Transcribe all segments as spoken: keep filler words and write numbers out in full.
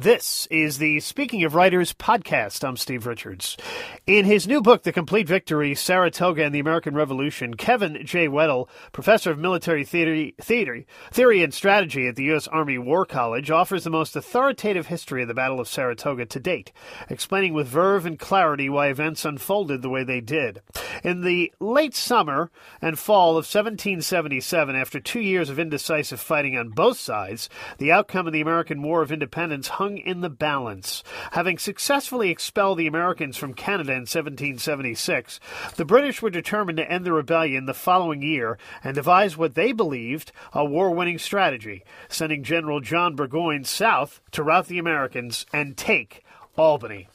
This is the Speaking of Writers podcast. I'm Steve Richards. In his new book, The Compleat Victory, Saratoga and the American Revolution, Kevin J. Weddle, professor of military theory, theory, theory and strategy at the U S Army War College, offers the most authoritative history of the Battle of Saratoga to date, explaining with verve and clarity why events unfolded the way they did. In the late summer and fall of seventeen seventy-seven, after two years of indecisive fighting on both sides, the outcome of the American War of Independence hung in the balance. Having successfully expelled the Americans from Canada in seventeen seventy-six, the British were determined to end the rebellion the following year and devise what they believed a war-winning strategy, sending General John Burgoyne south to rout the Americans and take Albany.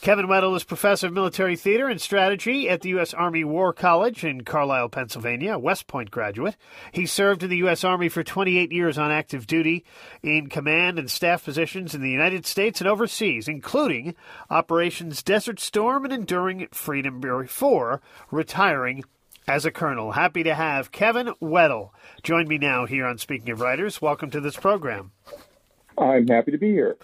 Kevin Weddle is professor of military theater and strategy at the U S Army War College in Carlisle, Pennsylvania, a West Point graduate. He served in the U S Army for twenty-eight years on active duty in command and staff positions in the United States and overseas, including Operations Desert Storm and Enduring Freedom before retiring as a colonel. Happy to have Kevin Weddle join me now here on Speaking of Writers. Welcome to this program. I'm happy to be here.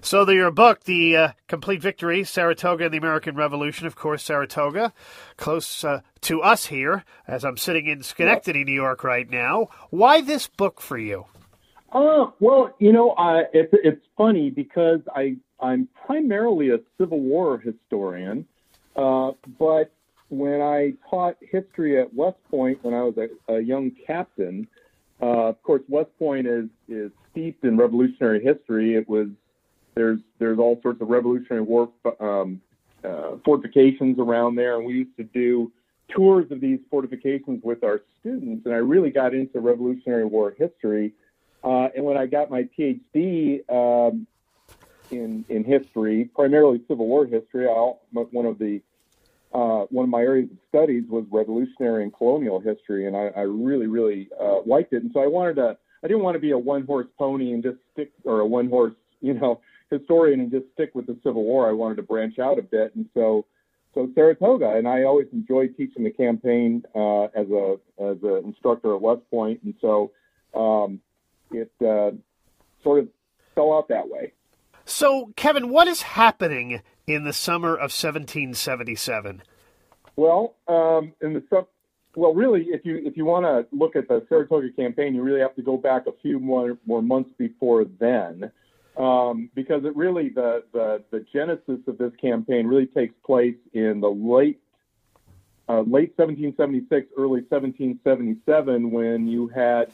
So your book, The uh, Compleat Victory, Saratoga and the American Revolution, of course, Saratoga, close uh, to us here, as I'm sitting in Schenectady, New York right now. Why this book for you? Uh, well, you know, I, it's, it's funny because I, I'm primarily a Civil War historian, uh, but when I taught history at West Point when I was a, a young captain, uh, of course, West Point is, is steeped in revolutionary history. It was There's there's all sorts of Revolutionary War um, uh, fortifications around there, and we used to do tours of these fortifications with our students, and I really got into Revolutionary War history. Uh, and when I got my PhD um, in in history, primarily Civil War history, I, one of the uh, one of my areas of studies was Revolutionary and Colonial history, and I, I really really uh, liked it. And so I wanted to I didn't want to be a one horse pony and just stick or a one horse you know. historian and just stick with the Civil War. I wanted to branch out a bit, and so so Saratoga. And I always enjoyed teaching the campaign uh, as a as an instructor at West Point, and so um, it uh, sort of fell out that way. So, Kevin, what is happening in the summer of seventeen seventy-seven? Well, um, in the sub. Well, really, if you if you want to look at the Saratoga campaign, you really have to go back a few more more months before then. Um, because it really, the, the, the genesis of this campaign really takes place in the late uh, late seventeen seventy-six, early seventeen seventy-seven, when you had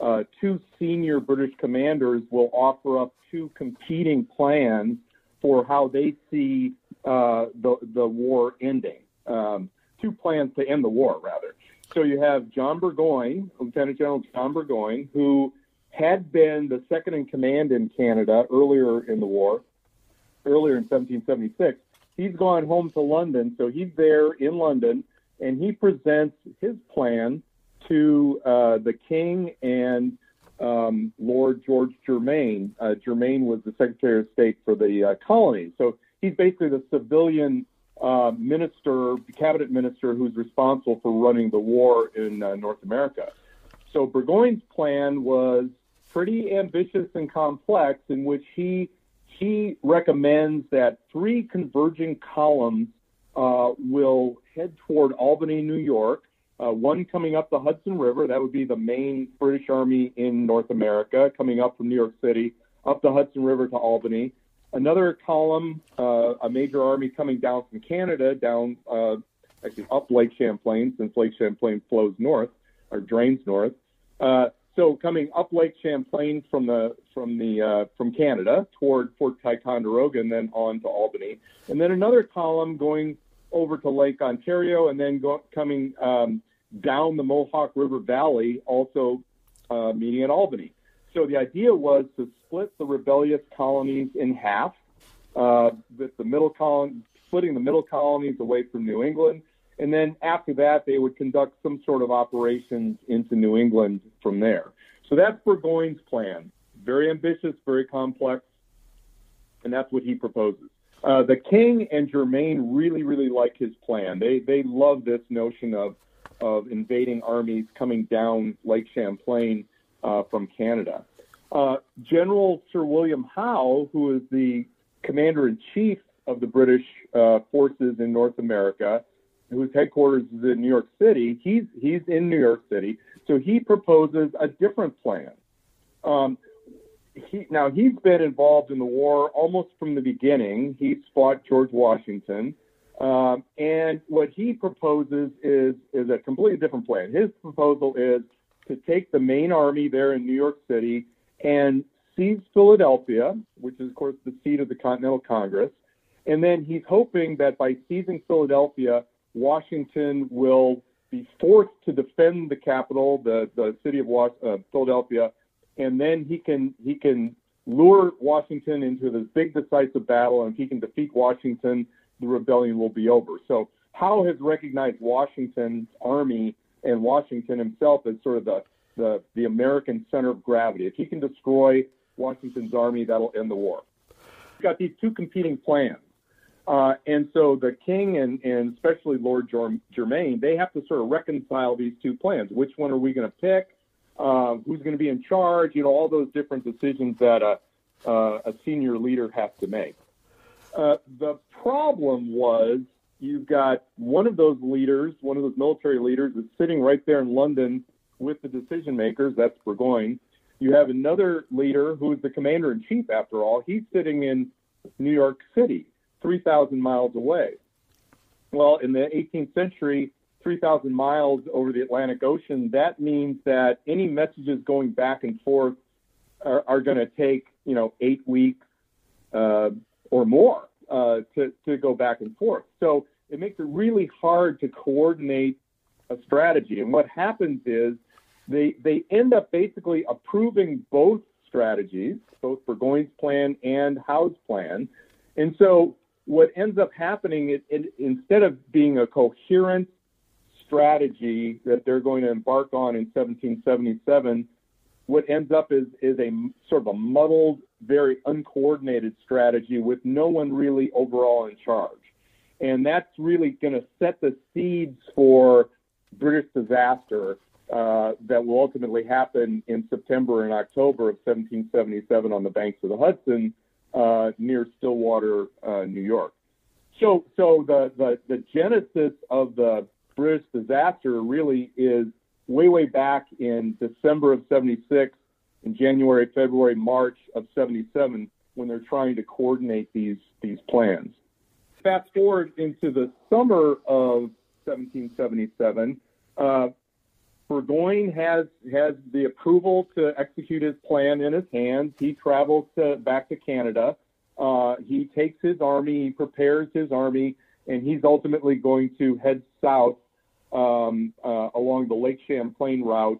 uh, two senior British commanders will offer up two competing plans for how they see uh, the, the war ending. Um, two plans to end the war, rather. So you have John Burgoyne, Lieutenant General John Burgoyne, who had been the second in command in Canada earlier in the war, earlier in seventeen seventy-six. He's gone home to London, so he's there in London, and he presents his plan to uh, the king and um, Lord George Germain. Uh, Germain was the Secretary of State for the uh, colonies. So he's basically the civilian uh, minister, cabinet minister, who's responsible for running the war in uh, North America. So Burgoyne's plan was pretty ambitious and complex, in which he he recommends that three converging columns uh, will head toward Albany, New York, uh, one coming up the Hudson River. That would be the main British Army in North America, coming up from New York City, up the Hudson River to Albany. Another column, uh, a major army coming down from Canada, down uh, actually up Lake Champlain, since Lake Champlain flows north, or drains north. Uh, So coming up Lake Champlain from the from the uh, from Canada toward Fort Ticonderoga and then on to Albany, and then another column going over to Lake Ontario and then go, coming um, down the Mohawk River Valley, also uh, meeting at Albany. So the idea was to split the rebellious colonies in half, uh, with the middle column splitting the middle colonies away from New England. And then after that, they would conduct some sort of operations into New England from there. So that's Burgoyne's plan. Very ambitious, very complex, and that's what he proposes. Uh, the king and Germain really, really like his plan. They they love this notion of, of invading armies coming down Lake Champlain uh, from Canada. Uh, General Sir William Howe, who is the commander-in-chief of the British uh, forces in North America, whose headquarters is in New York City, he's he's in New York City, so he proposes a different plan. Um, he, now, he's been involved in the war almost from the beginning. He's fought George Washington, um, and what he proposes is, is a completely different plan. His proposal is to take the main army there in New York City and seize Philadelphia, which is, of course, the seat of the Continental Congress. And then he's hoping that by seizing Philadelphia, Washington will be forced to defend the capital, the, the city of Was- uh, Philadelphia, and then he can he can lure Washington into this big decisive battle, and if he can defeat Washington, the rebellion will be over. So Howe has recognized Washington's army and Washington himself as sort of the, the, the American center of gravity. If he can destroy Washington's army, that'll end the war. He's got these two competing plans. Uh, and so the king and, and especially Lord Germain, they have to sort of reconcile these two plans. Which one are we going to pick? Uh, who's going to be in charge? You know, all those different decisions that a, uh, a senior leader has to make. Uh, the problem was you've got one of those leaders, one of those military leaders is sitting right there in London with the decision makers. That's Burgoyne. You have another leader who is the commander-in-chief, after all. He's sitting in New York City, three thousand miles away. Well, in the eighteenth century, three thousand miles over the Atlantic Ocean, that means that any messages going back and forth are, are going to take, you know, eight weeks uh, or more uh, to, to go back and forth. So it makes it really hard to coordinate a strategy. And what happens is they, they end up basically approving both strategies, both Burgoyne's plan and Howe's plan. And so what ends up happening is, it, instead of being a coherent strategy that they're going to embark on in seventeen seventy-seven, what ends up is, is a sort of a muddled, very uncoordinated strategy with no one really overall in charge. And that's really going to set the seeds for British disaster uh, that will ultimately happen in September and October of seventeen seventy-seven on the banks of the Hudson, Uh, near Stillwater, uh, New York. So, so the, the, the genesis of the British disaster really is way, way back in December of seventy-six, in January, February, March of seventy-seven, when they're trying to coordinate these these plans. Fast forward into the summer of seventeen seventy-seven, uh, Burgoyne has has the approval to execute his plan in his hands. He travels to, back to Canada. Uh, he takes his army, he prepares his army, and he's ultimately going to head south um, uh, along the Lake Champlain route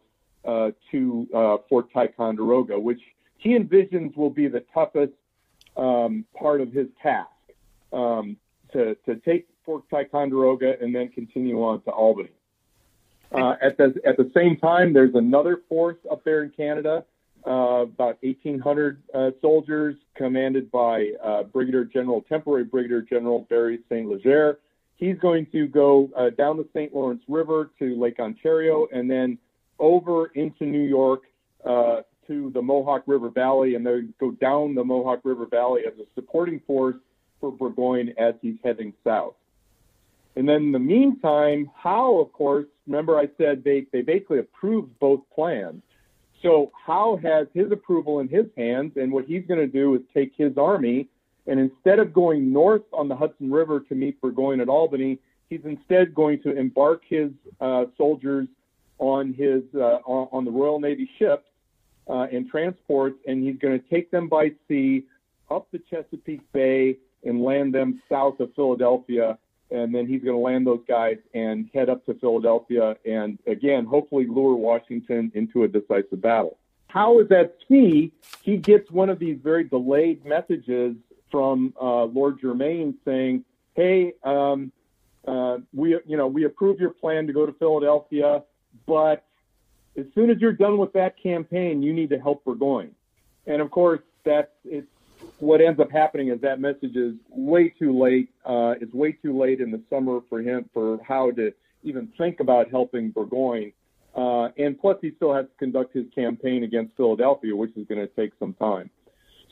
uh, to uh, Fort Ticonderoga, which he envisions will be the toughest um, part of his task, um, to, to take Fort Ticonderoga and then continue on to Albany. Uh, at the at the same time, there's another force up there in Canada, uh, about eighteen hundred uh, soldiers, commanded by uh, Brigadier General, temporary Brigadier General Barry Saint Leger. He's going to go uh, down the Saint Lawrence River to Lake Ontario, and then over into New York uh, to the Mohawk River Valley, and they go down the Mohawk River Valley as a supporting force for Burgoyne as he's heading south. And then in the meantime, Howe, of course, remember I said they, they basically approved both plans. So Howe has his approval in his hands, and what he's going to do is take his army, and instead of going north on the Hudson River to meet Burgoyne at Albany, he's instead going to embark his uh, soldiers on his uh, on the Royal Navy ships uh, and transports, and he's going to take them by sea up the Chesapeake Bay and land them south of Philadelphia. And then he's going to land those guys and head up to Philadelphia and, again, hopefully lure Washington into a decisive battle. How is that sea? He gets one of these very delayed messages from uh, Lord Germain saying, hey, um, uh, we you know, we approve your plan to go to Philadelphia, but as soon as you're done with that campaign, you need to help Burgoyne. And, of course, that's it's what ends up happening is that message is way too late. Uh, it's way too late in the summer for him, for Howe to even think about helping Burgoyne. Uh, and plus, he still has to conduct his campaign against Philadelphia, which is going to take some time.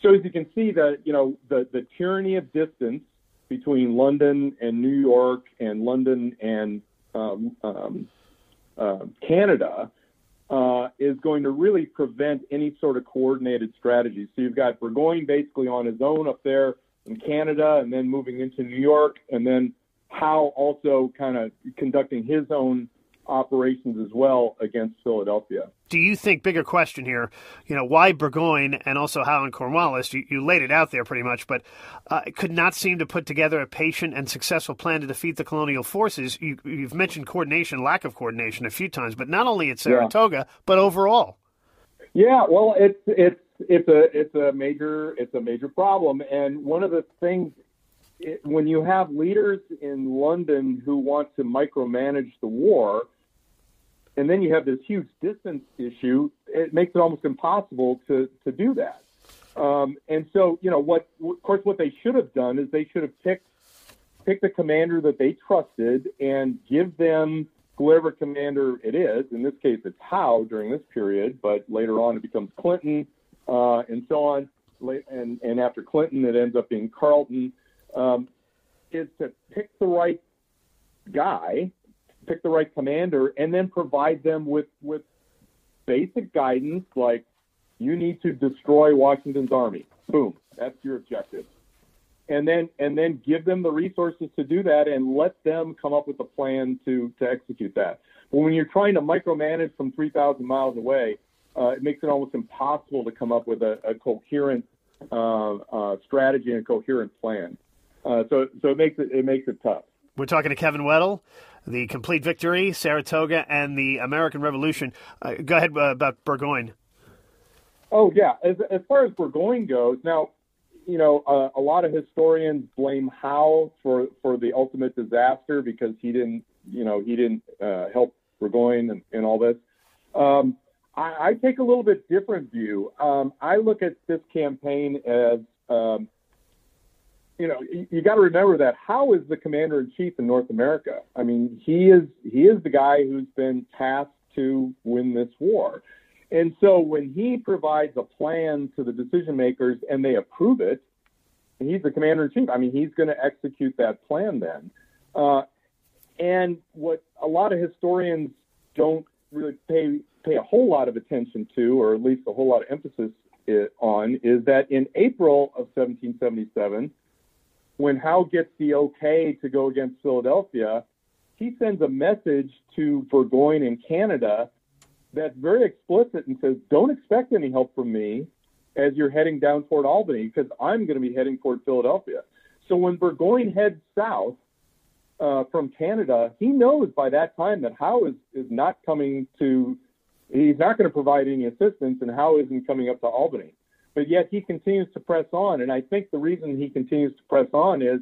So as you can see, the, you know, the, the tyranny of distance between London and New York and London and um, um, uh, Canada uh, is going to really prevent any sort of coordinated strategy. So you've got Burgoyne basically on his own up there in Canada and then moving into New York, and then Howe also kind of conducting his own operations as well against Philadelphia. Do you think, bigger question here, you know, why Burgoyne and also Howe and Cornwallis, you, you laid it out there pretty much, but uh, could not seem to put together a patient and successful plan to defeat the colonial forces? You, you've mentioned coordination, lack of coordination a few times, but not only at Saratoga, yeah. but overall. Yeah, well, it's it's it's a it's a major it's a major problem, and one of the things. It, when you have leaders in London who want to micromanage the war, and then you have this huge distance issue, it makes it almost impossible to, to do that. Um, and so, you know, what, of course, what they should have done is they should have picked, picked a commander that they trusted and give them whoever commander it is. In this case, it's Howe during this period, but later on it becomes Clinton uh, and so on. And, and after Clinton, it ends up being Carleton. Um, is to pick the right guy, pick the right commander, and then provide them with, with basic guidance, like you need to destroy Washington's army. Boom, that's your objective. And then and then give them the resources to do that and let them come up with a plan to, to execute that. But when you're trying to micromanage from three thousand miles away, uh, it makes it almost impossible to come up with a, a coherent uh, uh, strategy and a coherent plan. Uh, so, so it makes it it makes it tough. We're talking to Kevin Weddle, The Compleat Victory, Saratoga, and the American Revolution. Uh, go ahead uh, about Burgoyne. Oh yeah, as as far as Burgoyne goes, now you know uh, a lot of historians blame Howe for, for the ultimate disaster because he didn't you know he didn't uh, help Burgoyne and, and all this. Um, I, I take a little bit different view. Um, I look at this campaign as um, You know, you got to remember that Howe is the commander in chief in North America. I mean, he is he is the guy who's been tasked to win this war, and so when he provides a plan to the decision makers and they approve it, he's the commander in chief. I mean, he's going to execute that plan then. Uh, and what a lot of historians don't really pay pay a whole lot of attention to, or at least a whole lot of emphasis on, is that in April of seventeen seventy-seven. When Howe gets the okay to go against Philadelphia, he sends a message to Burgoyne in Canada that's very explicit and says, don't expect any help from me as you're heading down toward Albany because I'm going to be heading toward Philadelphia. So when Burgoyne heads south uh, from Canada, he knows by that time that Howe is, is not coming to, he's not going to provide any assistance, and Howe isn't coming up to Albany. But yet he continues to press on, and I think the reason he continues to press on is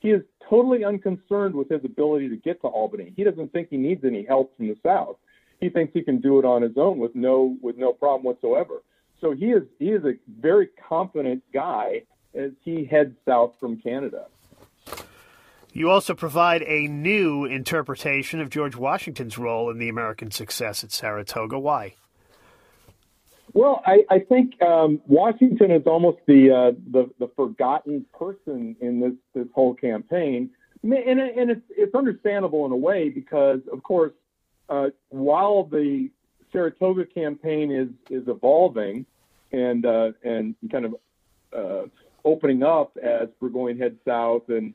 he is totally unconcerned with his ability to get to Albany. He doesn't think he needs any help from the South. He thinks he can do it on his own with no with no problem whatsoever. So he is he is a very confident guy as he heads south from Canada. You also provide a new interpretation of George Washington's role in the American success at Saratoga. Why? Well, I, I think um, Washington is almost the, uh, the the forgotten person in this, this whole campaign, and, and it's, it's understandable in a way because, of course, uh, while the Saratoga campaign is is evolving and uh, and kind of uh, opening up as Burgoyne heads south and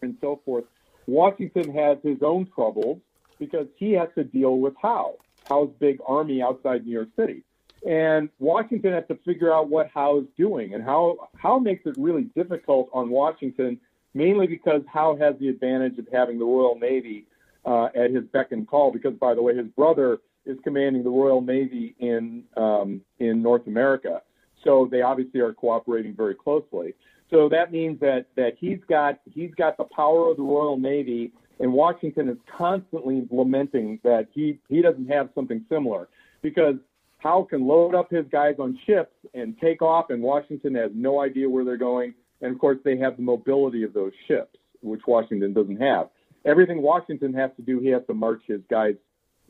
and so forth, Washington has his own troubles because he has to deal with Howe, Howe's big army outside New York City. And Washington has to figure out what Howe's doing, and Howe, Howe makes it really difficult on Washington, mainly because Howe has the advantage of having the Royal Navy uh, at his beck and call, because, by the way, his brother is commanding the Royal Navy in um, in North America. So they obviously are cooperating very closely. So that means that, that he's got he's got the power of the Royal Navy, and Washington is constantly lamenting that he, he doesn't have something similar, because Howe can load up his guys on ships and take off, and Washington has no idea where they're going. And, of course, they have the mobility of those ships, which Washington doesn't have. Everything Washington has to do, he has to march his guys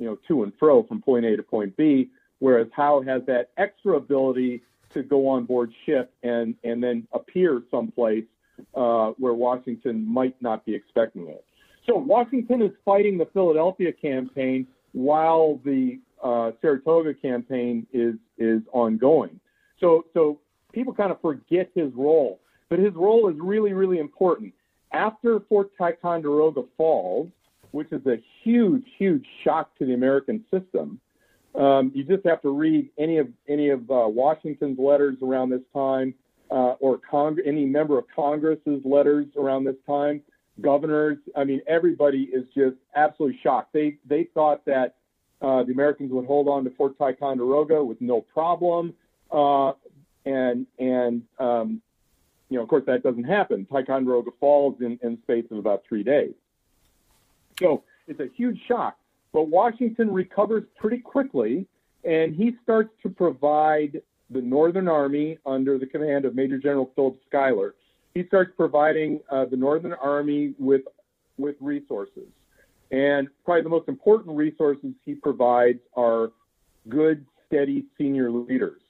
you know, to and fro from point A to point B, whereas Howe has that extra ability to go on board ship and, and then appear someplace uh, where Washington might not be expecting it. So Washington is fighting the Philadelphia campaign while the uh, Saratoga campaign is is ongoing. So so people kind of forget his role, but his role is really, really important. After Fort Ticonderoga falls, which is a huge, huge shock to the American system, um, you just have to read any of any of uh, Washington's letters around this time, uh, or Cong- any member of Congress's letters around this time. Governors, I mean, everybody is just absolutely shocked. They they thought that uh, the Americans would hold on to Fort Ticonderoga with no problem, uh, and and um, you know, of course, that doesn't happen. Ticonderoga falls in in space of about three days. So it's a huge shock. But Washington recovers pretty quickly, and he starts to provide the Northern Army under the command of Major General Philip Schuyler. He starts providing uh, the Northern Army with with resources. And probably the most important resources he provides are good, steady senior leaders.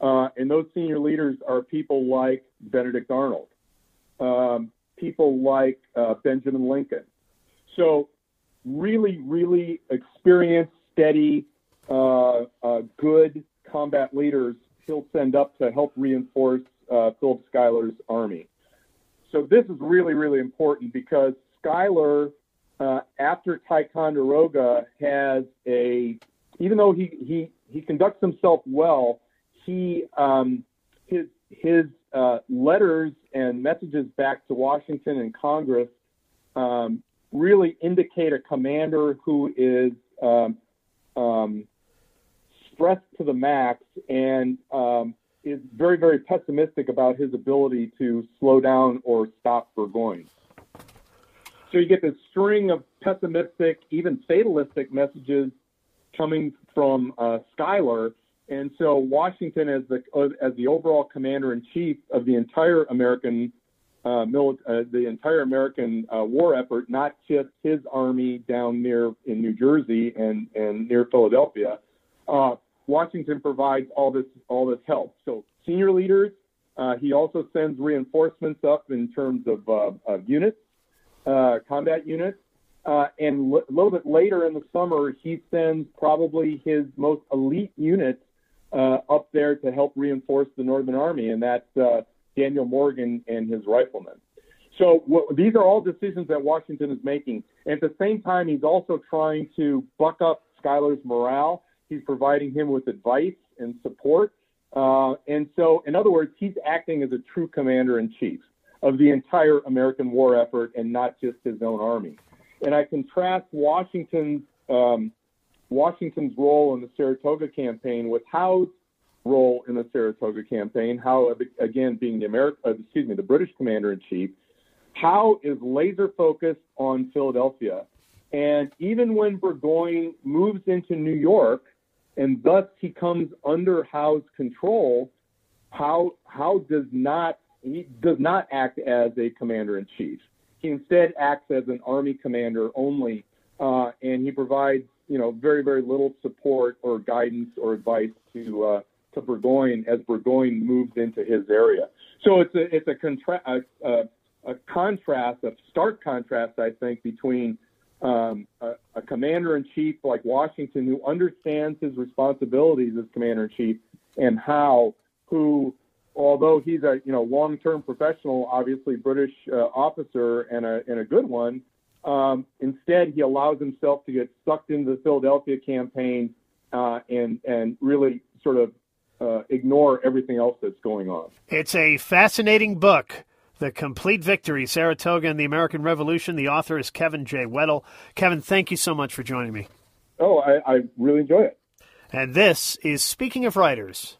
Uh, and those senior leaders are people like Benedict Arnold, um, people like uh, Benjamin Lincoln. So really, really experienced, steady, uh, uh, good combat leaders he'll send up to help reinforce uh, Philip Schuyler's army. So this is really, really important because Schuyler, uh, after Ticonderoga, has a, even though he, he, he conducts himself well, he um, his his uh, letters and messages back to Washington and Congress um, really indicate a commander who is um, um, stressed to the max and um, is very, very pessimistic about his ability to slow down or stop Burgoyne. So you get this string of pessimistic, even fatalistic messages coming from uh, Schuyler. And so Washington, as the as the overall commander-in-chief of the entire American uh, mili- uh, the entire American uh, war effort, not just his army down near in New Jersey and, and near Philadelphia, uh, Washington provides all this all this help. So senior leaders, uh, he also sends reinforcements up in terms of, uh, of units, uh, combat units. Uh, and l- a little bit later in the summer, he sends probably his most elite units uh, up there to help reinforce the Northern Army, and that's uh, Daniel Morgan and his riflemen. So what, these are all decisions that Washington is making. At the same time, he's also trying to buck up Schuyler's morale. He's providing him with advice and support. Uh, and so, in other words, he's acting as a true commander-in-chief of the entire American war effort and not just his own army. And I contrast Washington's um, Washington's role in the Saratoga campaign with Howe's role in the Saratoga campaign. Howe, again, being the Ameri- uh, excuse me, the British commander-in-chief. Howe is laser-focused on Philadelphia. And even when Burgoyne moves into New York, and thus he comes under Howe's control, Howe, Howe does not he does not act as a commander-in-chief. He instead acts as an army commander only, uh, and he provides, you know, very, very little support or guidance or advice to uh, to Burgoyne as Burgoyne moves into his area. So it's a it's a, contra- a, a, a contrast, a stark contrast, I think, between um, a, a commander-in-chief like Washington, who understands his responsibilities as commander-in-chief, and Howe, who, although he's a you know long-term professional, obviously British uh, officer and a and a good one, um, instead he allows himself to get sucked into the Philadelphia campaign uh, and and really sort of uh, ignore everything else that's going on. It's a fascinating book. The Compleat Victory, Saratoga and the American Revolution. The author is Kevin J. Weddle. Kevin, thank you so much for joining me. Oh, I, I really enjoy it. And this is Speaking of Writers.